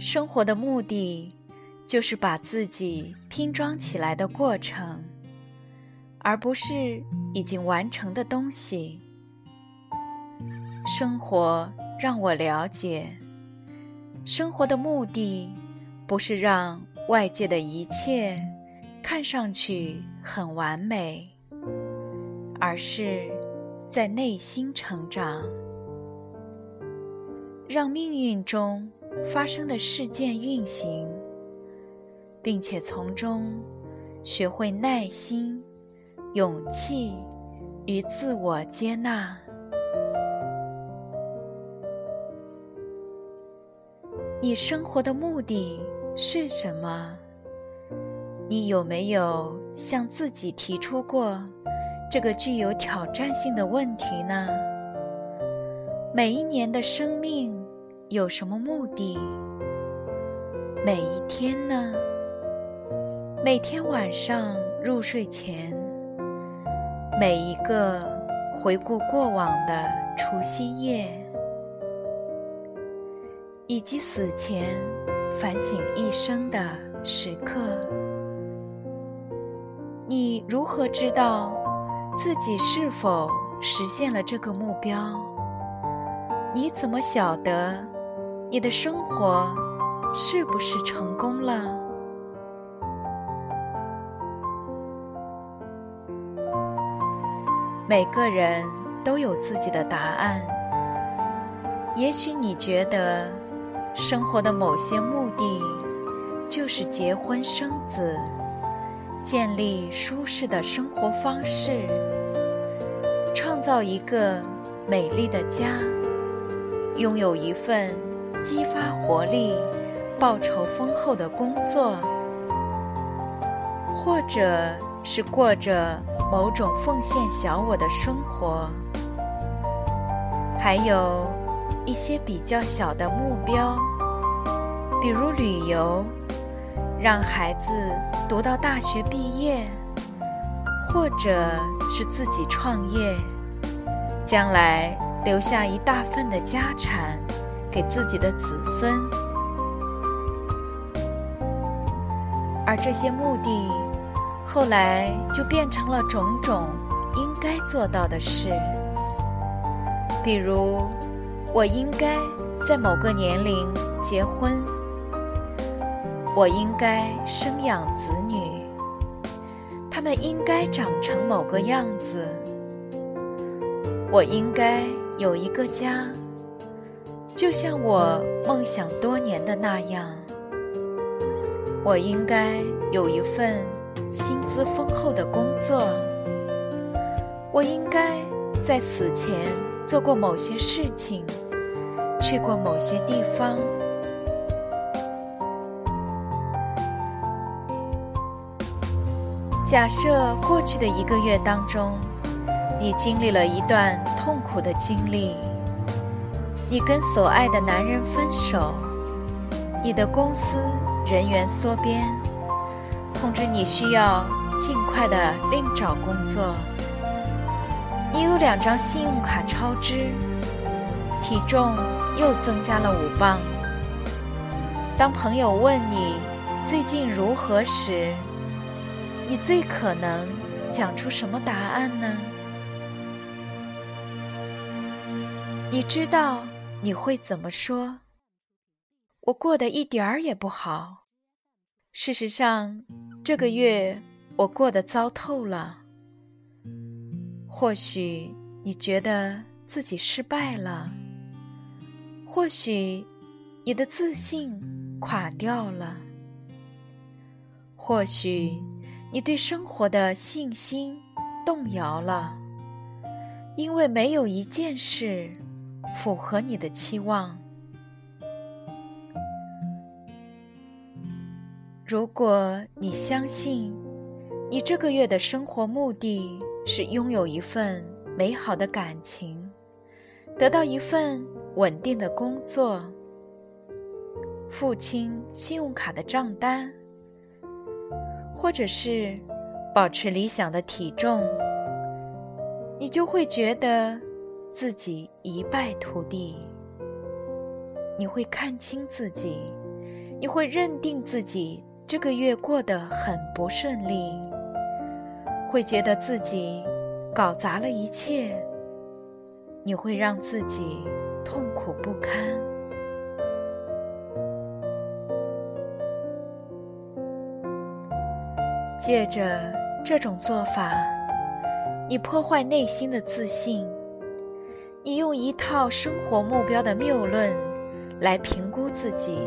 生活的目的就是把自己拼装起来的过程，而不是已经完成的东西。生活让我了解，生活的目的不是让外界的一切看上去很完美，而是在内心成长，让命运中发生的事件运行，并且从中学会耐心、勇气与自我接纳。你生活的目的是什么？你有没有向自己提出过这个具有挑战性的问题呢？每一年的生命有什么目的？每一天呢？每天晚上入睡前，每一个回顾过往的除夕夜，以及死前反省一生的时刻，你如何知道自己是否实现了这个目标？你怎么晓得你的生活是不是成功了？每个人都有自己的答案。也许你觉得生活的某些目的就是结婚生子，建立舒适的生活方式，创造一个美丽的家，拥有一份激发活力、报酬丰厚的工作，或者是过着某种奉献小我的生活，还有一些比较小的目标，比如旅游，让孩子读到大学毕业，或者是自己创业，将来留下一大份的家产给自己的子孙。而这些目的后来就变成了种种应该做到的事，比如我应该在某个年龄结婚，我应该生养子女，他们应该长成某个样子，我应该有一个家，就像我梦想多年的那样，我应该有一份薪资丰厚的工作，我应该在死前做过某些事情，去过某些地方。假设过去的一个月当中，你经历了一段痛苦的经历，你跟所爱的男人分手，你的公司人员缩编，通知你需要尽快的另找工作。你有2张信用卡超支，体重又增加了5磅。当朋友问你最近如何时，你最可能讲出什么答案呢？你知道你会怎么说？我过得一点儿也不好。事实上，这个月我过得糟透了。或许你觉得自己失败了，或许你的自信垮掉了，或许你对生活的信心动摇了，因为没有一件事符合你的期望。如果你相信你这个月的生活目的是拥有一份美好的感情，得到一份稳定的工作，付清信用卡的账单，或者是保持理想的体重，你就会觉得自己一败涂地。你会看清自己，你会认定自己这个月过得很不顺利，会觉得自己搞砸了一切，你会让自己痛苦不堪。借着这种做法，你破坏内心的自信，你用一套生活目标的谬论来评估自己，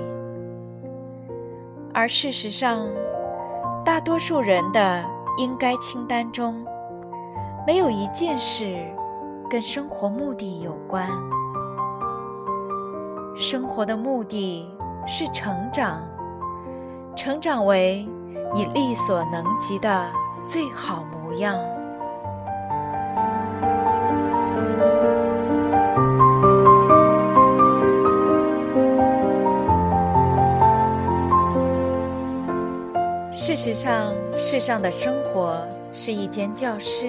而事实上，大多数人的应该清单中，没有一件事跟生活目的有关。生活的目的是成长，成长为你力所能及的最好模样。事实上，世上的生活是一间教室，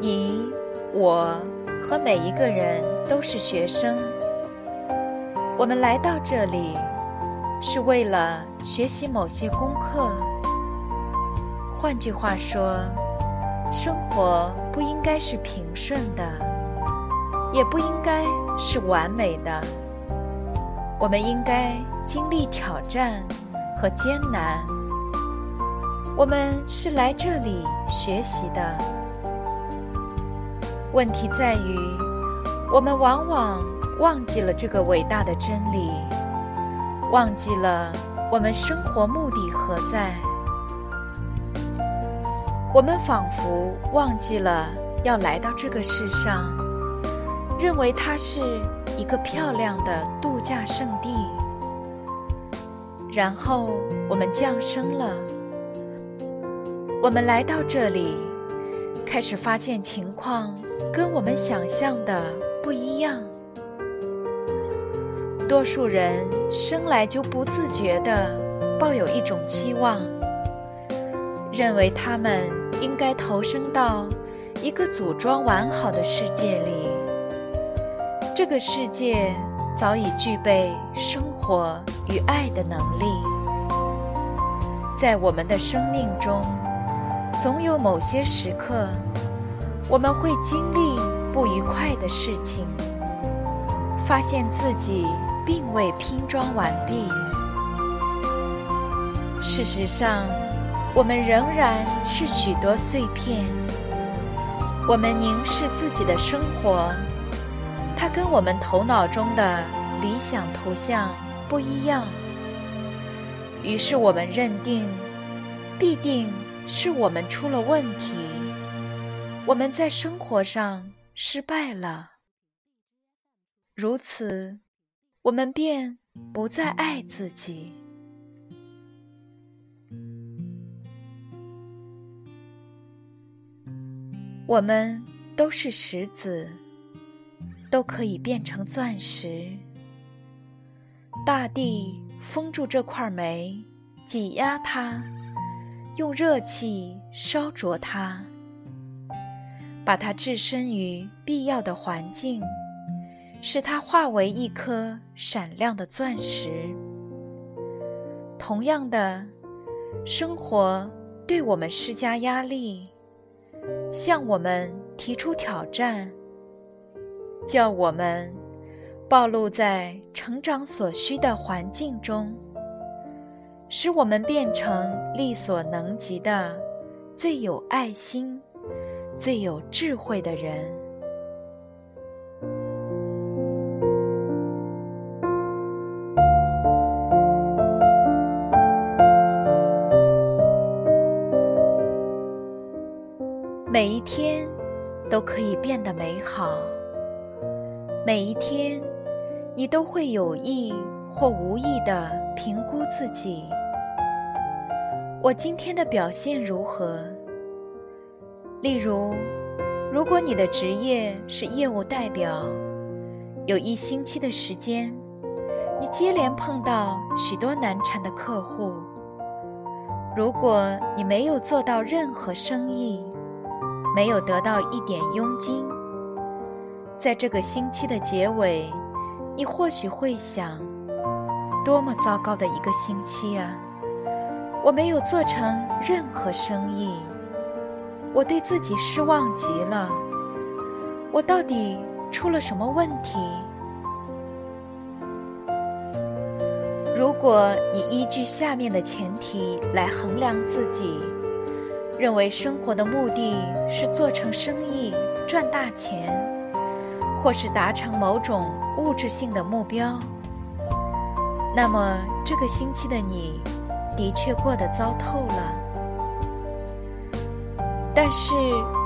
你、我和每一个人都是学生。我们来到这里是为了学习某些功课。换句话说，生活不应该是平顺的，也不应该是完美的。我们应该经历挑战和艰难。我们是来这里学习的。问题在于，我们往往忘记了这个伟大的真理，忘记了我们生活目的何在。我们仿佛忘记了要来到这个世上，认为它是一个漂亮的度假胜地。然后我们降生了，我们来到这里，开始发现情况跟我们想象的不一样。多数人生来就不自觉地抱有一种期望，认为他们应该投身到一个组装完好的世界里。这个世界早已具备生活与爱的能力。在我们的生命中，总有某些时刻，我们会经历不愉快的事情，发现自己并未拼装完毕。事实上，我们仍然是许多碎片。我们凝视自己的生活，它跟我们头脑中的理想图像不一样，于是我们认定必定是我们出了问题，我们在生活上失败了。如此，我们便不再爱自己。我们都是石子，都可以变成钻石。大地封住这块煤，挤压它，用热气烧灼它，把它置身于必要的环境，使它化为一颗闪亮的钻石。同样的，生活对我们施加压力，向我们提出挑战，叫我们暴露在成长所需的环境中，使我们变成力所能及的最有爱心、最有智慧的人。每一天都可以变得美好，每一天你都会有意或无意地评估自己，我今天的表现如何？例如，如果你的职业是业务代表，有一星期的时间，你接连碰到许多难缠的客户。如果你没有做到任何生意，没有得到一点佣金，在这个星期的结尾，你或许会想，多么糟糕的一个星期啊！我没有做成任何生意，我对自己失望极了，我到底出了什么问题？如果你依据下面的前提来衡量自己，认为生活的目的是做成生意、赚大钱，或是达成某种物质性的目标，那么这个星期的你的确过得糟透了。但是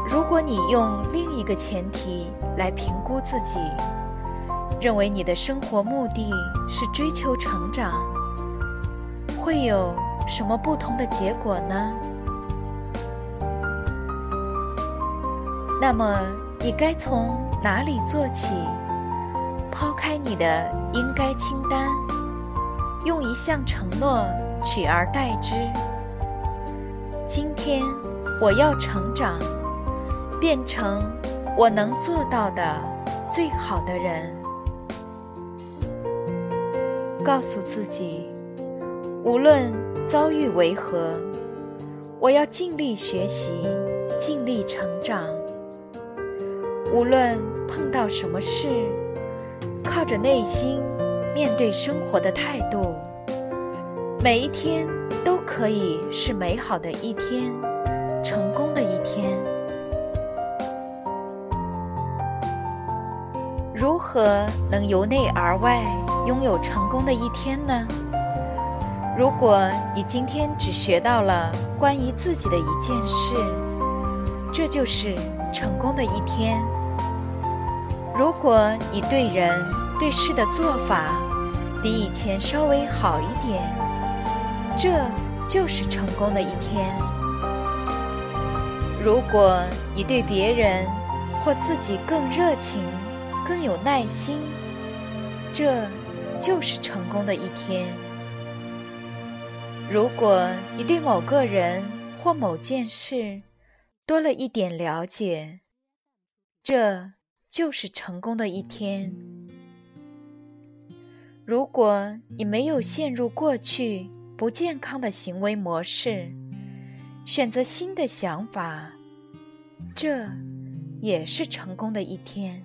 如果你用另一个前提来评估自己，认为你的生活目的是追求成长，会有什么不同的结果呢？那么你该从哪里做起？抛开你的应该清单，用一项承诺取而代之。今天我要成长，变成我能做到的最好的人。告诉自己，无论遭遇为何，我要尽力学习，尽力成长。无论碰到什么事，靠着内心面对生活的态度，每一天都可以是美好的一天，成功的一天。如何能由内而外拥有成功的一天呢？如果你今天只学到了关于自己的一件事，这就是成功的一天。如果你对人对事的做法比以前稍微好一点，这就是成功的一天。如果你对别人或自己更热情，更有耐心，这就是成功的一天。如果你对某个人或某件事多了一点了解，这就是成功的一天。如果你没有陷入过去不健康的行为模式，选择新的想法，这也是成功的一天。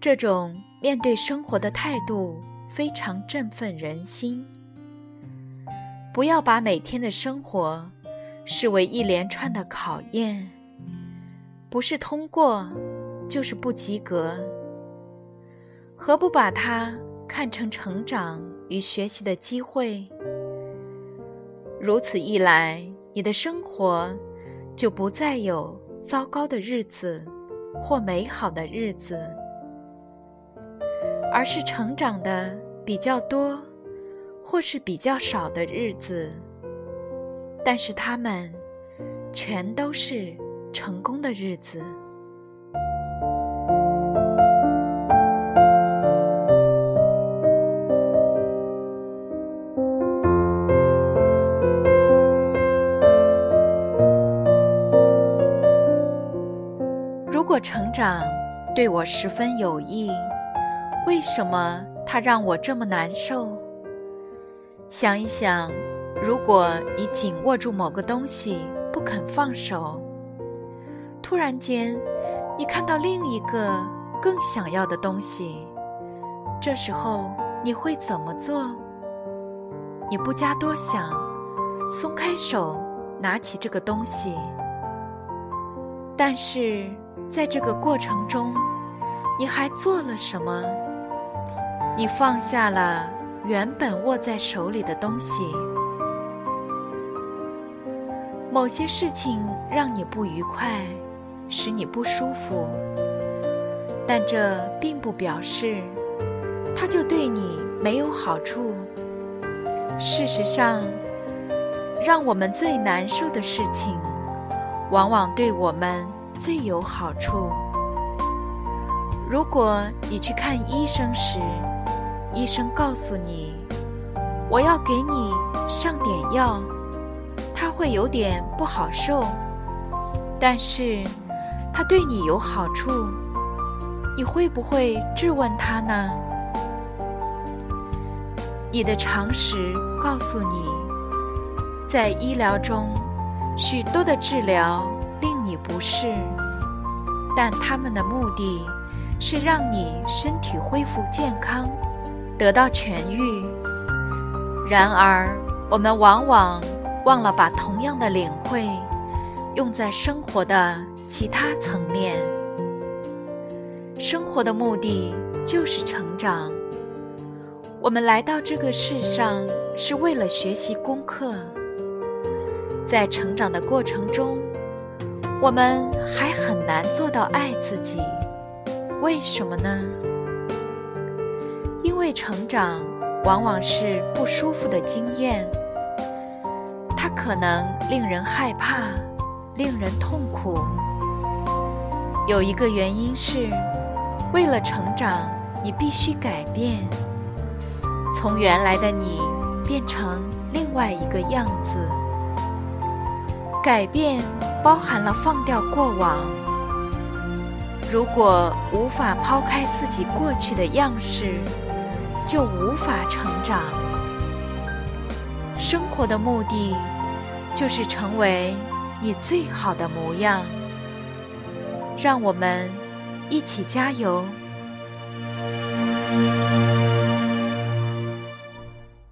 这种面对生活的态度非常振奋人心。不要把每天的生活视为一连串的考验，不是通过就是不及格。何不把它看成成长与学习的机会？如此一来，你的生活就不再有糟糕的日子或美好的日子，而是成长的比较多或是比较少的日子，但是它们全都是成功的日子。如果成长对我十分有益，为什么它让我这么难受？想一想，如果你紧握住某个东西不肯放手，突然间你看到另一个更想要的东西，这时候你会怎么做？你不加多想，松开手，拿起这个东西。但是在这个过程中，你还做了什么？你放下了原本握在手里的东西。某些事情让你不愉快，使你不舒服，但这并不表示它就对你没有好处。事实上，让我们最难受的事情，往往对我们最有好处。如果你去看医生时，医生告诉你，我要给你上点药，它会有点不好受，但是它对你有好处，你会不会质问它呢？你的常识告诉你，在医疗中，许多的治疗令你不适，但他们的目的是让你身体恢复健康，得到痊愈。然而，我们往往忘了把同样的领会用在生活的其他层面。生活的目的就是成长。我们来到这个世上是为了学习功课。在成长的过程中，我们还很难做到爱自己。为什么呢？因为成长往往是不舒服的经验，它可能令人害怕，令人痛苦。有一个原因是，为了成长，你必须改变，从原来的你变成另外一个样子。改变包含了放掉过往。如果无法抛开自己过去的样式，就无法成长。生活的目的就是成为你最好的模样。让我们一起加油。